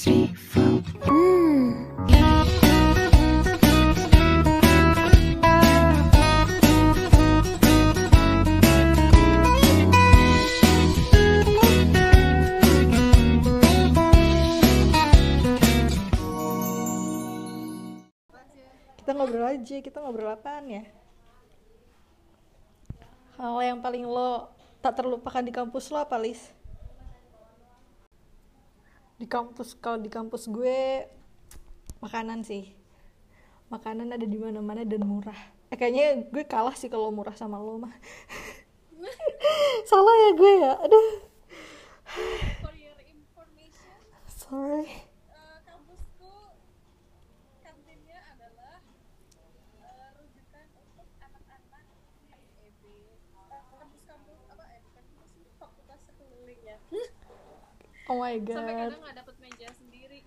3, 4. Kita ngobrol apaan ya? Hal yang paling lo tak terlupakan di kampus lo apa, Lis? Kalau di kampus gue makanan sih. Makanan ada di mana-mana dan murah. Kayaknya gue kalah sih kalau murah sama lo mah. Salah ya gue ya. Aduh. For your information. Sorry. Oh my god. Sampai kadang nggak dapat meja sendiri.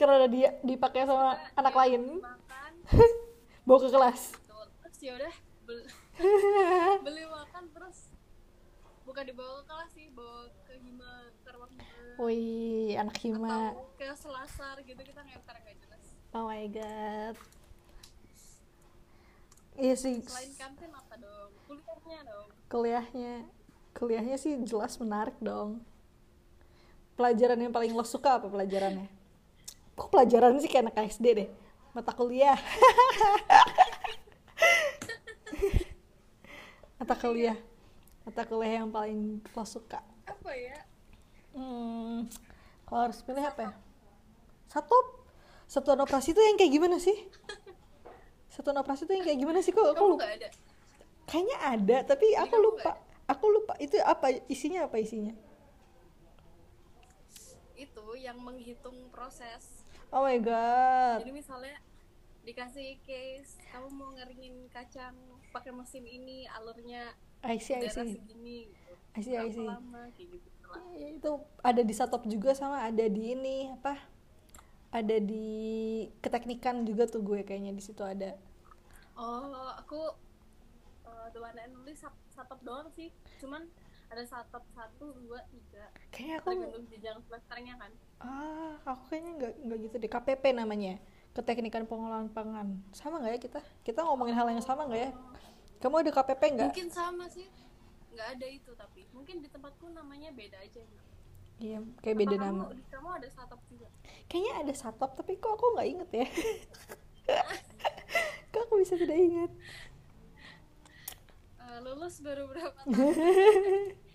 Karena dia dipakai sama anak lain. Makan. Bawa ke kelas. Terus ya udah beli makan terus bukan dibawa ke kelas sih, bawa ke hima, terus. Wih, anak hima. Atau ke selasar gitu kita ngantar nggak jelas. Oh my god. Iya sih. Selain kantin apa dong? Kuliahnya sih jelas menarik dong. Pelajaran yang paling lo suka apa pelajarannya? Kok pelajaran sih kayak anak SD deh? Mata kuliah. Mata kuliah yang paling lo suka. Apa ya? Kalau harus pilih apa ya? Satuan operasi tuh yang kayak gimana sih? Kok aku lupa? Kayaknya ada, tapi aku lupa. Itu apa isinya? Itu yang menghitung proses. Oh my god. Jadi misalnya dikasih case, kamu mau ngeringin kacang pakai mesin ini, alurnya darah segini. I see. Lama kayak gitu. Itu ada di satop juga sama ada di ini apa? Ada di keteknikan juga tuh gue kayaknya di situ ada. Oh, aku the one and only satop doang sih, cuman ada satop 1, 2, 3. Kayaknya aku tergantung jenjang semesternya kan. Aku kayaknya nggak gitu deh. KPP namanya, keteknikan pengolahan pangan. Sama nggak ya kita ngomongin hal yang sama nggak ya? Kamu ada KPP nggak? Mungkin sama sih, nggak ada itu tapi mungkin di tempatku namanya beda aja. Iya, kayak beda nama. Kamu ada satop juga? Kayaknya ada satop tapi kok aku nggak inget ya. Kok aku bisa tidak ingat? Lulus baru berapa tahun?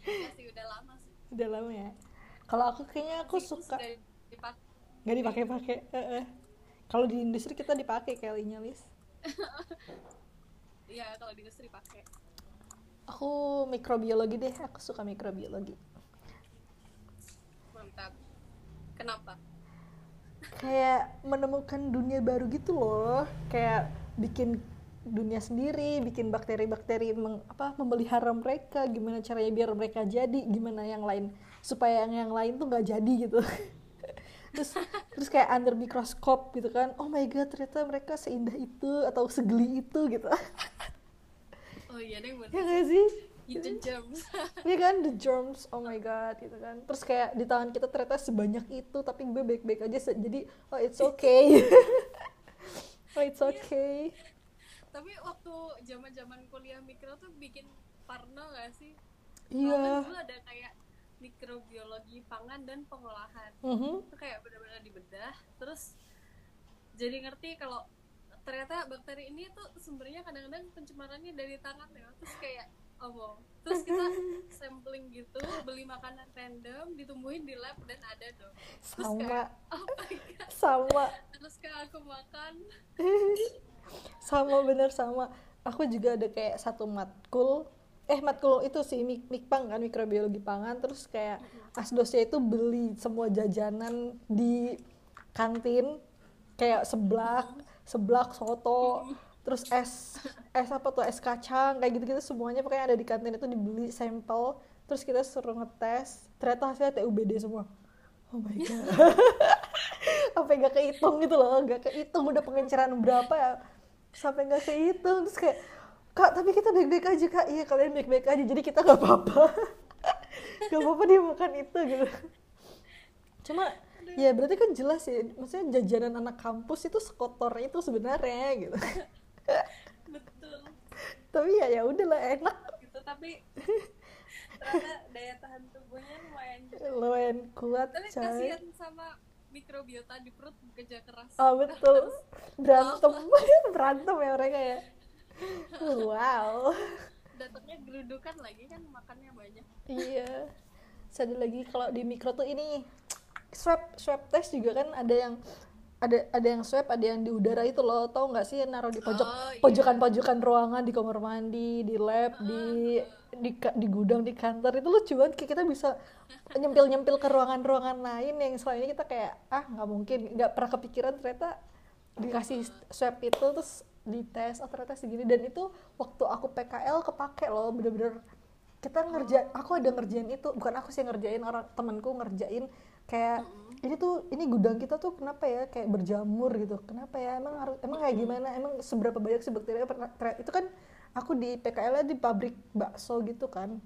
Ya sih, udah lama ya. Kalau aku kayaknya aku suka nggak dipakai-pakai. Kalau di industri kita dipakai kayaknya, Lis. Iya. Kalau di industri pakai. Aku mikrobiologi deh, aku suka mikrobiologi. Mantap. Kenapa? Kayak menemukan dunia baru gitu loh, kayak bikin dunia sendiri, bikin bakteri-bakteri memelihara mereka, gimana caranya biar mereka jadi, gimana yang lain supaya yang lain tuh nggak jadi gitu. terus kayak under mikroskop gitu kan, oh my god ternyata mereka seindah itu atau segeli itu gitu. Oh iya deh bener. Ya nggak sih? The germs. Iya kan, the germs, oh my god gitu kan. Terus kayak di tangan kita ternyata sebanyak itu tapi gue baik-baik aja, jadi oh it's okay. Oh it's okay. Tapi waktu zaman-zaman kuliah mikro tuh bikin parno gak sih? Iya. Soalnya dulu ada kayak mikrobiologi pangan dan pengolahan. Itu kayak benar-benar dibedah. Terus jadi ngerti kalau ternyata bakteri ini tuh sumbernya kadang-kadang pencemarannya dari tangan ya. Terus kayak terus kita sampling gitu, beli makanan random, ditumbuhin di lab dan ada dong. Terus sama. Kayak, sama. Terus kayak aku makan. Sama. Aku juga ada kayak satu matkul itu sih mikpang kan, mikrobiologi pangan. Terus kayak asdosnya itu beli semua jajanan di kantin kayak seblak soto, terus es kacang kayak gitu-gitu semuanya pokoknya ada di kantin itu dibeli sampel, terus kita suruh ngetes, ternyata hasilnya TUBD semua. Oh my god. Sampai gak kehitung gitu loh, udah pengenceran berapa ya, sampai gak kehitung. Terus kayak, kak tapi kita baik-baik aja kak. Iya kalian baik-baik aja, jadi kita gak apa-apa. Gak apa-apa dia makan itu gitu. Cuma ya berarti kan jelas ya, maksudnya jajanan anak kampus itu sekotor itu sebenarnya gitu. Betul. Tapi ya udahlah enak gitu, tapi ternyata daya tahan tubuhnya lumayan kuat. Tapi kasihan sama mikrobiota di perut bekerja keras. Oh betul, berantem ya mereka ya. Wow. Datangnya gerudukan lagi kan, makannya banyak. Iya. Satu lagi kalau di mikro tuh ini swab test juga kan, ada yang swab, ada yang di udara itu loh, tau nggak sih, naruh di pojokan ruangan, di kamar mandi, di lab, di gudang, di kantor. Itu lucu banget, kayak kita bisa nyempil ke ruangan-ruangan lain yang selama ini kita kayak nggak mungkin, nggak pernah kepikiran, ternyata dikasih swab itu terus dites, oh ternyata segini. Dan itu waktu aku PKL kepake loh, bener-bener kita ngerjain. Aku ada ngerjain itu, bukan aku sih ngerjain, orang temanku ngerjain kayak ini gudang kita tuh kenapa ya kayak berjamur gitu, kenapa ya, emang kayak gimana, emang seberapa banyak sih bakteri itu kan. Aku di PKL-nya di pabrik bakso gitu kan,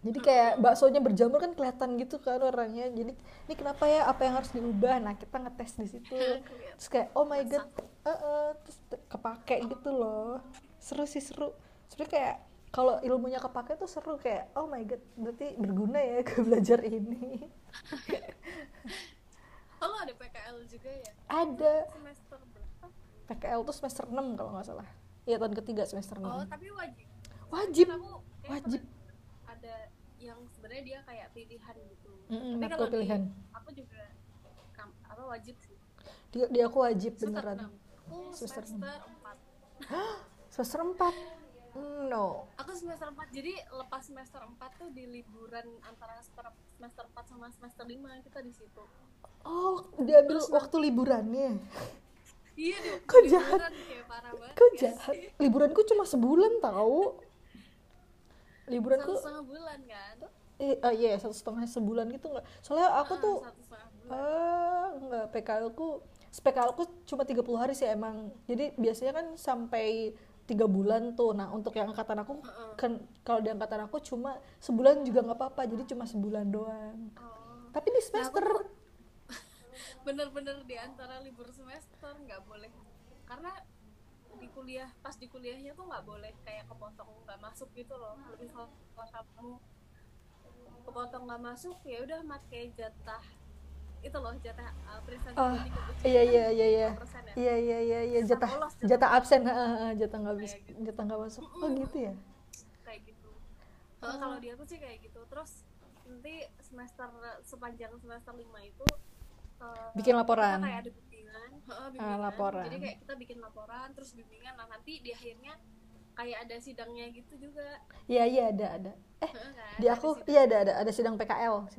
jadi kayak baksonya berjamur kan kelihatan gitu kan warnanya, jadi ini kenapa ya, apa yang harus diubah. Nah kita ngetes di situ, terus kayak oh my god, terus kepake gitu loh. Seru sih, seru sebenernya, kayak kalau ilmunya kepake tuh seru, kayak oh my god berarti berguna ya gue belajar ini. Kalau ada PKL juga ya? Ada. Semester berapa? PKL tuh semester 6 kalau nggak salah. Iya, tahun ketiga semester 6. Oh, tapi wajib. Wajib. Ada yang sebenarnya dia kayak pilihan gitu. Tapi kalau pilihan. Aku juga wajib sih. Di aku wajib beneran. Semester 4. Semester 4. No. Aku semester 4, jadi lepas semester 4 tuh di liburan antara semester 4 sama semester 5 kita di situ. Oh, diambil waktu liburannya. Iya, dia kok jahat. Kayak parah banget. Kok jahat. Ya, liburanku cuma sebulan tau. Liburanku 1,5 bulan kan? Iya, 1,5 sebulan gitu enggak. Soalnya aku tuh enggak, PKL-ku cuma 30 hari sih emang. Jadi biasanya kan sampai 3 bulan tuh. Nah untuk yang angkatan aku kan, kalau di angkatan aku cuma sebulan juga nggak apa-apa, jadi cuma sebulan doang. Tapi di semester nah, bener-bener di antara libur semester nggak boleh, karena di kuliah, pas di kuliahnya tuh nggak boleh kayak kepotong nggak masuk gitu loh. Lebih kalau kamu kepotong nggak masuk ya udah pakai jatah itu loh, jatah presentasi kebucinan. Iya, jatah absen, jatah nggak bisa, jatah nggak masuk. Oh gitu ya, kayak gitu. Kalau di aku sih kayak gitu. Terus nanti sepanjang semester 5 itu bikin laporan, kita kayak ada bimbingan. Laporan. Jadi kayak kita bikin laporan terus bimbingan. Nah nanti di akhirnya kayak ada sidangnya gitu juga. Iya, ada. Di aku iya ada sidang PKL,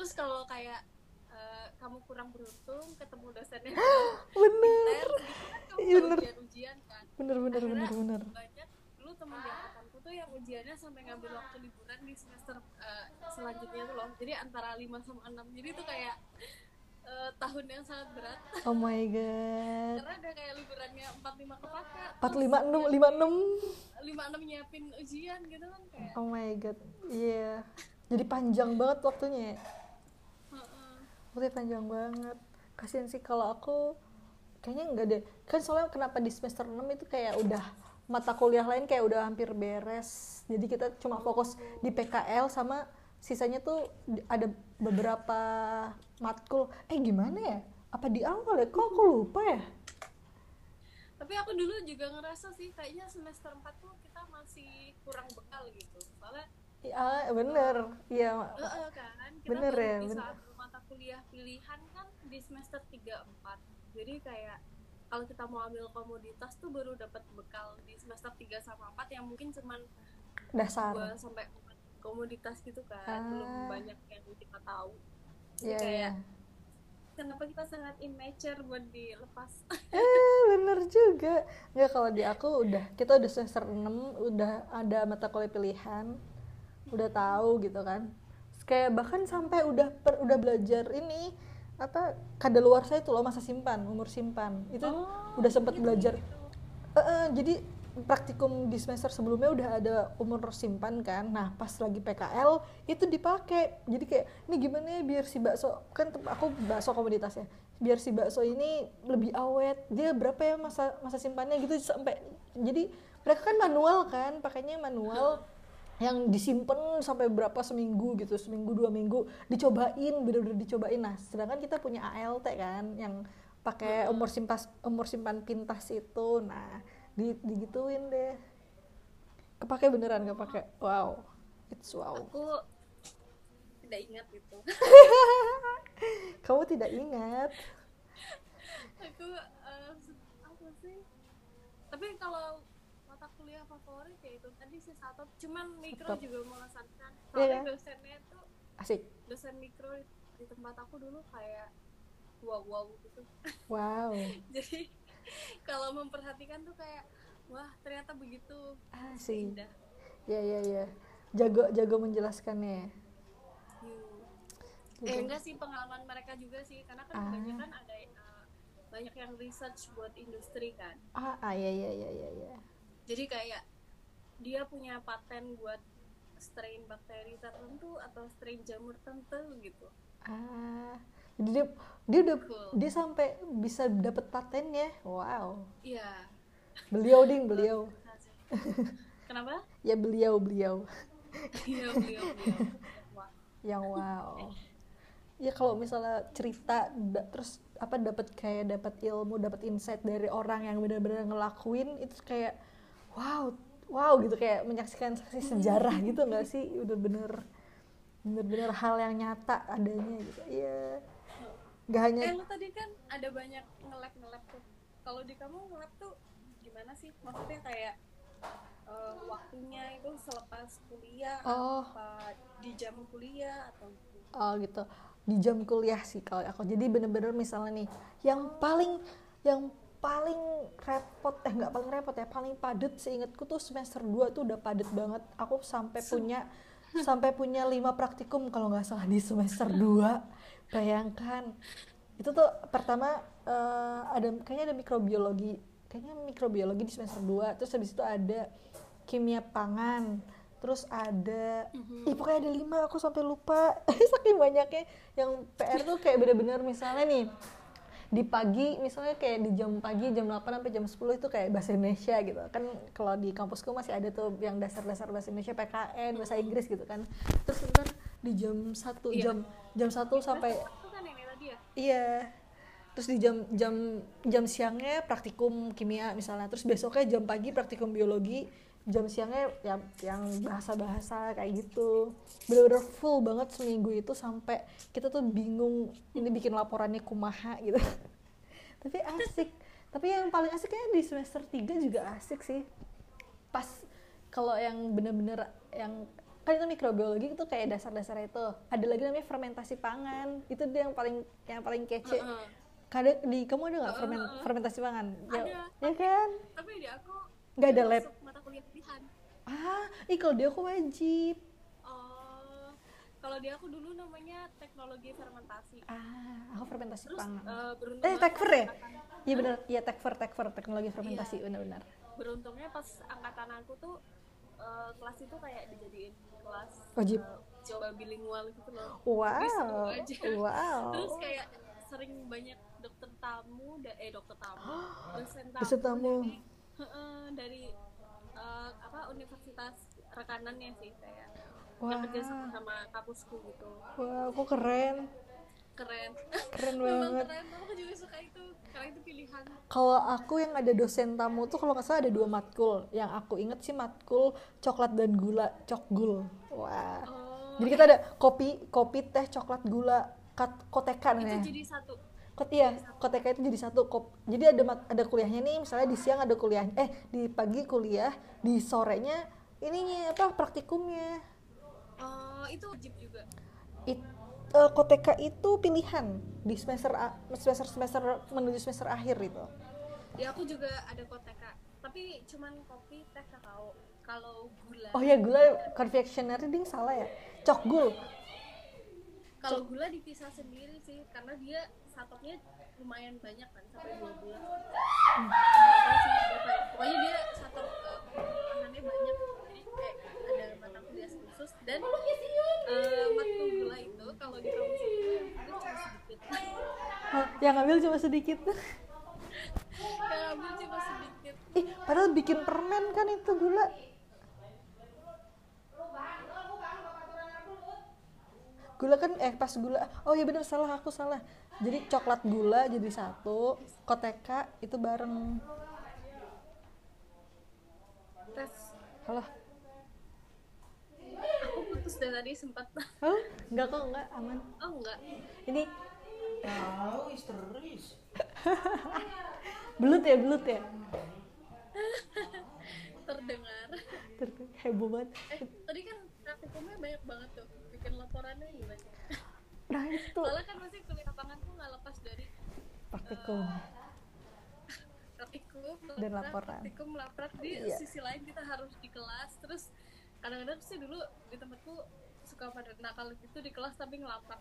Terus kalau kayak kamu kurang beruntung ketemu dosennya bener kan ujian kan bener banyak. Dulu temen di angkatanku tuh yang ujiannya sampai ngambil waktu liburan di semester selanjutnya tuh loh, jadi antara 5 sama 6, jadi itu kayak tahun yang sangat berat. Oh my god. Karena ada kayak liburannya 4-5 kepake, 4-5-6 nyiapin ujian gitu kan, kayak oh my god. Iya, jadi panjang banget waktunya. Putih panjang banget. Kasian sih. Kalau aku kayaknya enggak deh. Kan soalnya kenapa di semester 6 itu kayak udah mata kuliah lain kayak udah hampir beres. Jadi kita cuma fokus di PKL, sama sisanya tuh ada beberapa matkul. Gimana ya? Apa di awal ya? Kok aku lupa ya? Tapi aku dulu juga ngerasa sih kayaknya semester 4 tuh kita masih kurang bekal gitu. Soalnya bener. Iya. Kan kita bener ya, bener. Kuliah pilihan kan di semester 3-4, jadi kayak kalau kita mau ambil komoditas tuh baru dapat bekal di semester 3-4 yang mungkin cuman dasar 2 sampai 4 komoditas gitu kan. Belum banyak yang kita tahu. Iya, kayak kenapa kita sangat immature buat dilepas. Bener juga. Nggak, kalau di aku kita udah semester 6 udah ada mata kuliah pilihan, udah tahu gitu kan. Kayak bahkan sampai udah belajar ini apa kadaluarsa itu loh, masa simpan, umur simpan itu udah sempet belajar. Jadi praktikum di semester sebelumnya udah ada umur simpan kan. Nah, pas lagi PKL itu dipakai. Jadi kayak ini gimana ya biar si bakso, kan aku bakso komoditas ya, biar si bakso ini lebih awet. Dia berapa ya masa simpannya gitu sampai. Jadi mereka kan manual kan, pakainya manual yang disimpan sampai berapa seminggu gitu, seminggu 2 minggu dicobain, bener-bener dicobain. Nah, sedangkan kita punya ALT kan yang pakai umur simpan pintas itu. Nah, digituin deh. Kepake beneran, kepake. Wow. It's wow. Aku tidak ingat itu. Kamu tidak ingat. Aku apa sih? Tapi kalau mata kuliah favorit kayak itu tadi sih satu, cuman mikro tetap juga mengesankan. Soalnya dosennya itu asik. Dosen mikro di tempat aku dulu kayak wow gitu. Wow. Jadi kalau memperhatikan tuh kayak wah ternyata begitu sih. Indah. Ya. Jago menjelaskannya. Gitu. Enggak sih, pengalaman mereka juga sih, karena kan kebanyakan ada banyak yang research buat industri kan. Ya. Jadi kayak dia punya paten buat strain bakteri tertentu atau strain jamur tertentu gitu. Jadi dia udah cool. Dia sampai bisa dapat paten ya. Wow. Iya. Beliau. Kenapa? Ya beliau. Beliau. Yang wow. Ya kalau misalnya cerita terus dapat ilmu, dapat insight dari orang yang benar-benar ngelakuin itu kayak wow gitu, kayak menyaksikan saksi sejarah gitu enggak sih? Udah bener-bener hal yang nyata adanya gitu. Iya. Yeah. Gak hanya lu tadi kan ada banyak nge-lab tuh. Kalau di kamu nge-lab tuh gimana sih? Maksudnya kayak waktunya itu selepas kuliah apa di jam kuliah atau gitu? Gitu. Di jam kuliah sih kalau aku. Jadi bener-bener misalnya nih yang paling repot, enggak paling repot ya, paling padat seingatku tuh semester 2 tuh udah padat banget. Aku sampai punya 5 praktikum kalau enggak salah di semester 2. Bayangkan itu tuh pertama ada mikrobiologi di semester 2, terus habis itu ada kimia pangan, terus ada pokoknya ada 5, aku sampai lupa. Saking banyaknya yang PR tuh kayak bener-bener misalnya nih di pagi, misalnya kayak di jam pagi jam 8 sampai jam 10 itu kayak bahasa Indonesia gitu kan. Kalau di kampusku masih ada tuh yang dasar-dasar bahasa Indonesia, PKN, bahasa Inggris gitu kan. Terus ntar di jam 1 iya. jam 1 sampai kan ini tadi ya? Iya. Terus di jam siangnya praktikum kimia misalnya. Terus besoknya jam pagi praktikum biologi, jam siangnya ya yang bahasa-bahasa kayak gitu. Bener-bener full banget seminggu itu sampai kita tuh bingung ini bikin laporannya kumaha gitu. Tapi asik. Tapi yang paling asiknya di semester 3 juga asik sih. Pas kalau yang bener-bener yang kan itu mikrobiologi itu kayak dasar-dasar itu. Ada lagi namanya fermentasi pangan. Itu dia yang paling kece. Kadang di kamu ada enggak fermentasi pangan? Ada. Ya kan? Tapi di aku nggak ada lab. Mata kuliah pilihan. Kalau dia aku wajib. Kalau dia aku dulu namanya teknologi fermentasi. Aku fermentasi pangan. Tekfer ya? Iya benar, iya tekfer teknologi fermentasi, benar-benar. Beruntungnya pas angkatan aku tuh kelas itu kayak dijadiin kelas wajib. Coba bilingual gitu loh. Wow. Terus kayak sering banyak dosen tamu. Dari universitas rekanannya sih kayak yang kerja sama kampusku gitu. Wah, kok keren. Keren banget. Aku juga suka itu karena itu pilihan. Kalau aku yang ada dosen tamu tuh kalau nggak salah ada 2 matkul. Yang aku inget sih matkul coklat dan gula, cokgul. Wah. Jadi kita ada kopi, teh, coklat, gula, kotekan ya. Itu jadi satu. Koteka itu jadi satu kop. Jadi ada kuliahnya nih, misalnya di siang ada kuliah, di pagi kuliah, di sorenya ininya apa praktikumnya. Itu wajib juga. Koteka itu pilihan di semester menuju semester akhir itu. Ya aku juga ada koteka, tapi cuman kopi, teh, kakao. Kalau gula. Oh ya gula confectionery ding salah ya. Cokgul. Kalau gula dipisah sendiri sih karena dia satoknya lumayan banyak kan sampai 2 bulan. Pokoknya dia satok programnya banyak, jadi kayak ada mata kuliah khusus dan matkul itu kalau di kampus itu yang ngambil cuma sedikit. Ih, padahal bikin permen kan itu gula. Gula kan pas gula. Oh iya benar, salah, aku salah. Jadi coklat gula jadi satu, koteka itu bareng. Tes. Halah. Aku putus dari tadi sempat. Hah? Enggak kok, enggak aman. Oh, enggak. Ini tahu histeris. Belut ya. Terdengar. Heboh banget. Tadi kan praktikumnya banyak banget tuh. Bikin laporannya gimana? Nah, itu. Soalnya kan masih kuliah lapangan tuh enggak lepas dari praktikum. Praktikum dan laporan. Praktikum laprak di sisi lain kita harus di kelas, terus kadang-kadang sih dulu di tempatku suka pada nakal gitu di kelas tapi ngelaprak.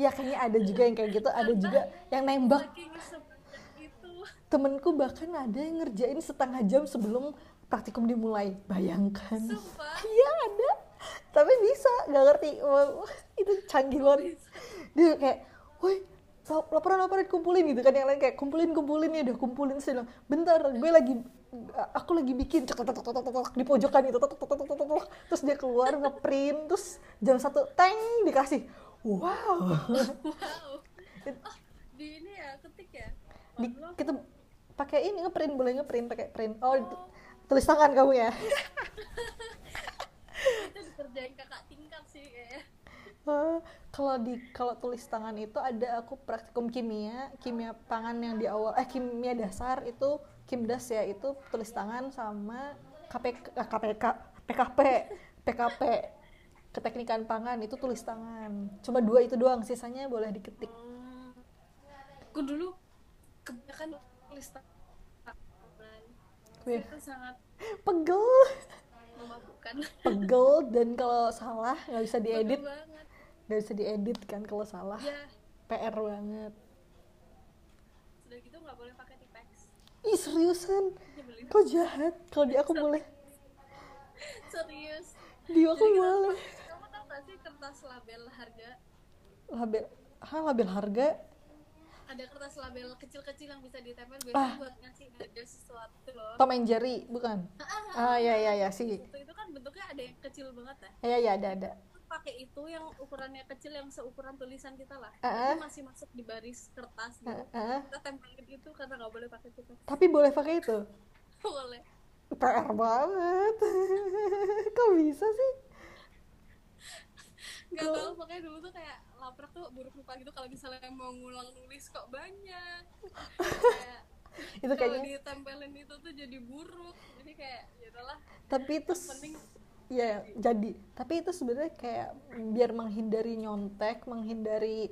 Ya kayaknya ada juga yang kayak gitu, ada juga yang nembak. Temenku bahkan ada yang ngerjain setengah jam sebelum praktikum dimulai, bayangkan. Sumpah? Iya ada, tapi bisa, gak ngerti. Wow, itu canggih banget. Dia kayak, woi laporan kumpulin gitu kan, yang lain kayak kumpulin ya udah kumpulin sih. Bentar, aku lagi bikin cetak di pojokan itu, terus dia keluar ngeprint, terus jam 1 teng dikasih. Wow. Di ini ya ketik ya. Kita pakai ini ngeprint, boleh ngeprint pakai print. Oh, tulis tangan kamu ya. Itu dikerjain kakak tingkat sih kayaknya. Kalau tulis tangan itu ada aku praktikum kimia pangan yang di awal, kimia dasar itu kimdas ya, itu tulis tangan sama PKP keteknikan pangan itu tulis tangan. Cuma 2 itu doang, sisanya boleh diketik. Aku dulu kebanyakan tulis tangan. Itu sangat pegel. Memabukkan. Pegel dan kalau salah enggak bisa diedit. Enggak bisa diedit kan kalau salah. Ya. PR banget. Sudah gitu enggak boleh pakai Tipex. Ih, seriusan? Kok jahat? Kalau di aku boleh. Serius. Di aku boleh. Kamu tahu enggak sih kertas label harga? Label harga? Ada kertas label kecil-kecil yang bisa ditempel biasanya buat ngasih harga sesuatu loh. Tom and Jerry, bukan? Ah ya sih. Itu kan bentuknya ada yang kecil banget ya. Iya ada. Pakai itu yang ukurannya kecil yang seukuran tulisan kita lah. Itu masih masuk di baris kertas gitu. Kita tempelin itu karena nggak boleh pakai itu. Tapi boleh pakai itu? Boleh. PR banget. Kok bisa sih? Nggak tahu, makanya dulu tuh kayak laprak tuh buruk lupa gitu kalau misalnya mau ngulang nulis kok banyak. Kayak itu kayaknya ditempelin itu tuh jadi buruk. Jadi kayak ya udahlah. Tapi itu penting. Ya, jadi. Tapi itu sebenarnya kayak biar menghindari nyontek, menghindari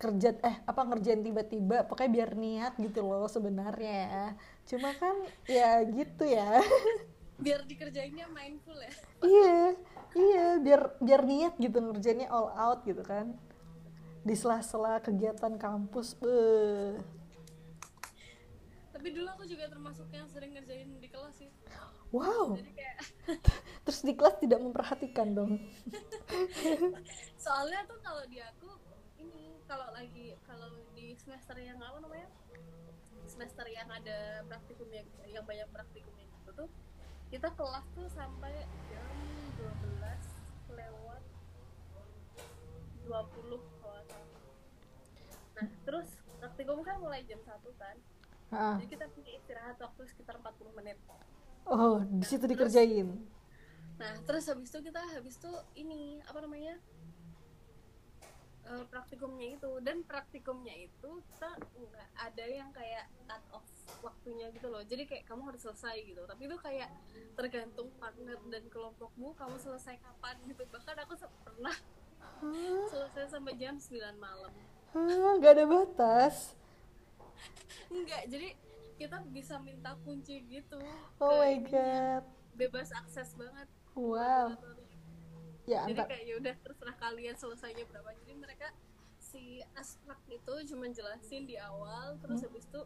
kerja ngerjain tiba-tiba, pokoknya biar niat gitu loh sebenarnya. Cuma kan ya gitu ya. Biar dikerjainnya mindful ya. Iya, biar niat gitu ngerjainnya all out gitu kan. Di sela-sela kegiatan kampus. Tapi dulu aku juga termasuk yang sering ngerjain di kelas sih. Wow. Jadi kayak terus di kelas tidak memperhatikan dong. Soalnya tuh kalau di aku ini kalau di semester yang apa namanya? Semester yang ada praktikum yang banyak praktikumnya gitu tuh. Kita kelas tuh sampai jam 12:20 kalau enggak. Nah, terus praktikum kan mulai jam 1 kan. Jadi kita punya istirahat waktu sekitar 40 menit. Oh, di situ dikerjain. Nah, terus habis itu ini apa namanya? Praktikumnya itu, dan praktikumnya itu kita enggak ada yang kayak cut off waktunya gitu loh. Jadi kayak kamu harus selesai gitu. Tapi itu kayak tergantung partner dan kelompokmu, kamu selesai kapan gitu. Bahkan aku pernah selesai sampai jam 9 malam. Enggak ada batas. Enggak, jadi kita bisa minta kunci gitu. Oh my god. Bebas akses banget. Wow. Ya, jadi kayak yaudah terserah kalian selesainya berapa. Jadi mereka si asprak itu cuma jelasin di awal, terus habis itu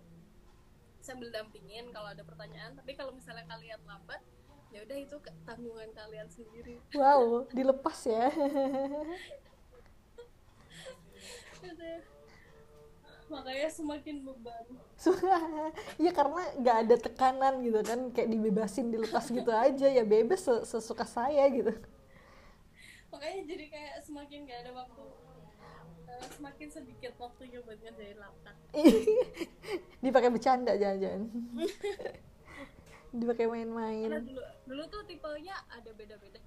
sambil dampingin kalau ada pertanyaan. Tapi kalau misalnya kalian lambat, ya udah itu tanggungan kalian sendiri. Wow, dilepas ya. Makanya semakin beban. Iya, karena nggak ada tekanan gitu kan, kayak dibebasin, dilepas gitu aja, ya bebas sesuka saya gitu. Makanya jadi kayak semakin nggak ada waktu, semakin sedikit waktunya buat ngerjain laptop. Dipakai bercanda jangan-jangan. Dipakai main-main. Karena dulu tuh tipenya ada beda-beda.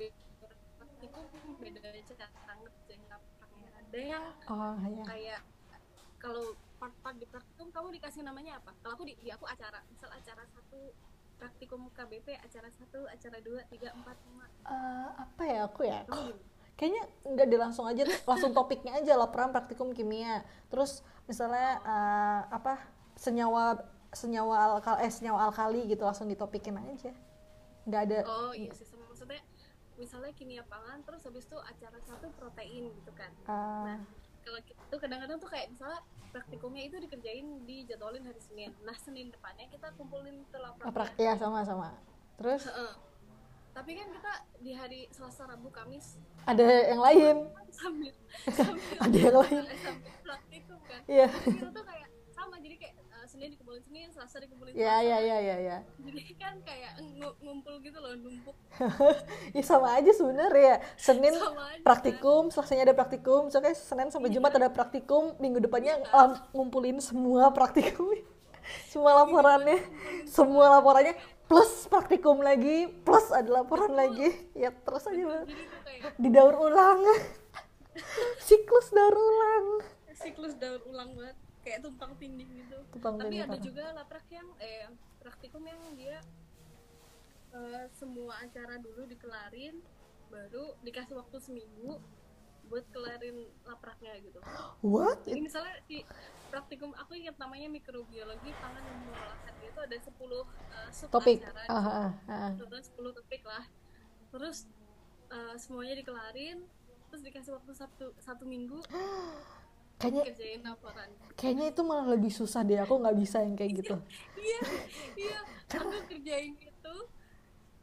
Itu bedanya cara ngerjain laptopnya. Ada yang kayak kalau part-part di praktikum kamu dikasih namanya apa? Kalau aku di aku acara, misal acara 1 praktikum KBP, acara 1, acara 2, 3, 4, 5. Apa ya aku ya? Kayaknya nggak langsung aja, langsung topiknya aja, laporan praktikum kimia. Terus misalnya apa senyawa alkali gitu, langsung ditopikin aja. Nggak ada. Oh iya sih, maksudnya misalnya kimia pangan, terus habis itu acara 1 protein gitu kan. Nah, kalau gitu kadang-kadang tuh kayak misalnya praktikumnya itu dikerjain, dijadwalin hari Senin. Nah, Senin depannya kita kumpulin tuh laporannya. Iya, sama-sama. Terus tapi kan kita di hari Selasa, Rabu, Kamis ada yang lain. Sambil ada yang lain. Sambil praktikum kan. Iya. Itu tuh kayak sama, jadi kayak Senin dikumpulin Senin, Selasa dikumpulin Selasa. Iya. Jadi kan kayak ngumpul gitu loh, numpuk. Ya sama aja sebenarnya. Senin praktikum, Selasanya ada praktikum, soalnya Senin sampai Jumat ada praktikum, minggu depannya ngumpulin semua praktikum. semua laporannya plus praktikum lagi, plus ada laporan lagi. Ya terus aja didaur ulang. Siklus daur ulang banget. Kayak tumpang tindih gitu. Tapi ada juga laprak yang praktikum yang dia semua acara dulu dikelarin, baru dikasih waktu seminggu buat kelarin lapraknya gitu. What? Jadi misalnya di praktikum aku ingat namanya mikrobiologi pangan dan pengolahan, itu ada 10 sub topik. Acara. Total 10 topik lah. Terus semuanya dikelarin, terus dikasih waktu satu minggu. Kayaknya itu malah lebih susah deh, aku nggak bisa yang kayak gitu. Iya, aku kerjain gitu.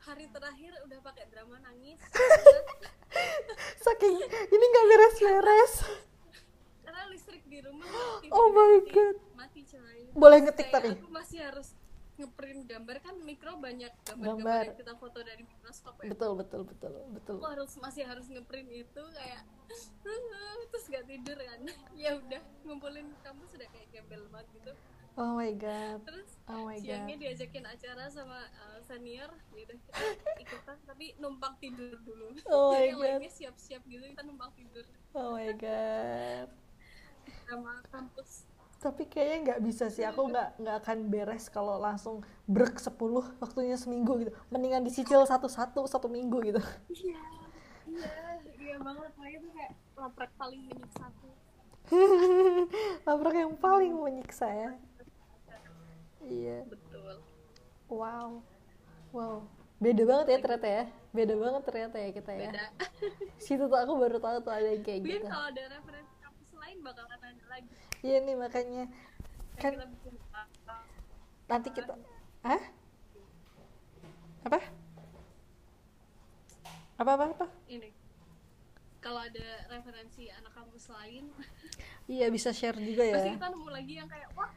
Hari terakhir udah pakai drama nangis. Saking ini nggak beres-beres. Karena listrik di rumah mati. Oh my god. Mati cahaya. Boleh ngetik tapi. Aku masih harus ngeprint gambar, kan mikro banyak gambar yang kita foto dari mikroskop ya. Betul. Aku masih harus ngeprint itu kayak terus gak tidur kan. Ya udah, ngumpulin kamu sudah kayak gembel banget gitu. Oh my god. Terus siangnya diajakin acara sama senior gitu. Ikutan tapi numpang tidur dulu. Oh my god. Lainnya siap-siap gitu, kita numpang tidur. Oh my god. Sama kampus. Tapi kayaknya nggak bisa sih, aku nggak akan beres kalau langsung brek 10 waktunya seminggu gitu. Mendingan dicicil satu minggu gitu. Iya banget, makanya tuh kayak laprak paling menyiksa tuh. Laprak yang paling menyiksa ya. Iya. Betul. Wow. Beda banget ya ternyata ya. Kita ya. Beda. Situ tuh aku baru tahu tuh ada yang kayak gitu. Mungkin kalau ada referensi kampus lain bakalan ada lagi. Iya nih, makanya kan nanti kita apa ini kalau ada referensi anak kampus lain. Iya, bisa share juga ya, pasti kita nemu lagi yang kayak wah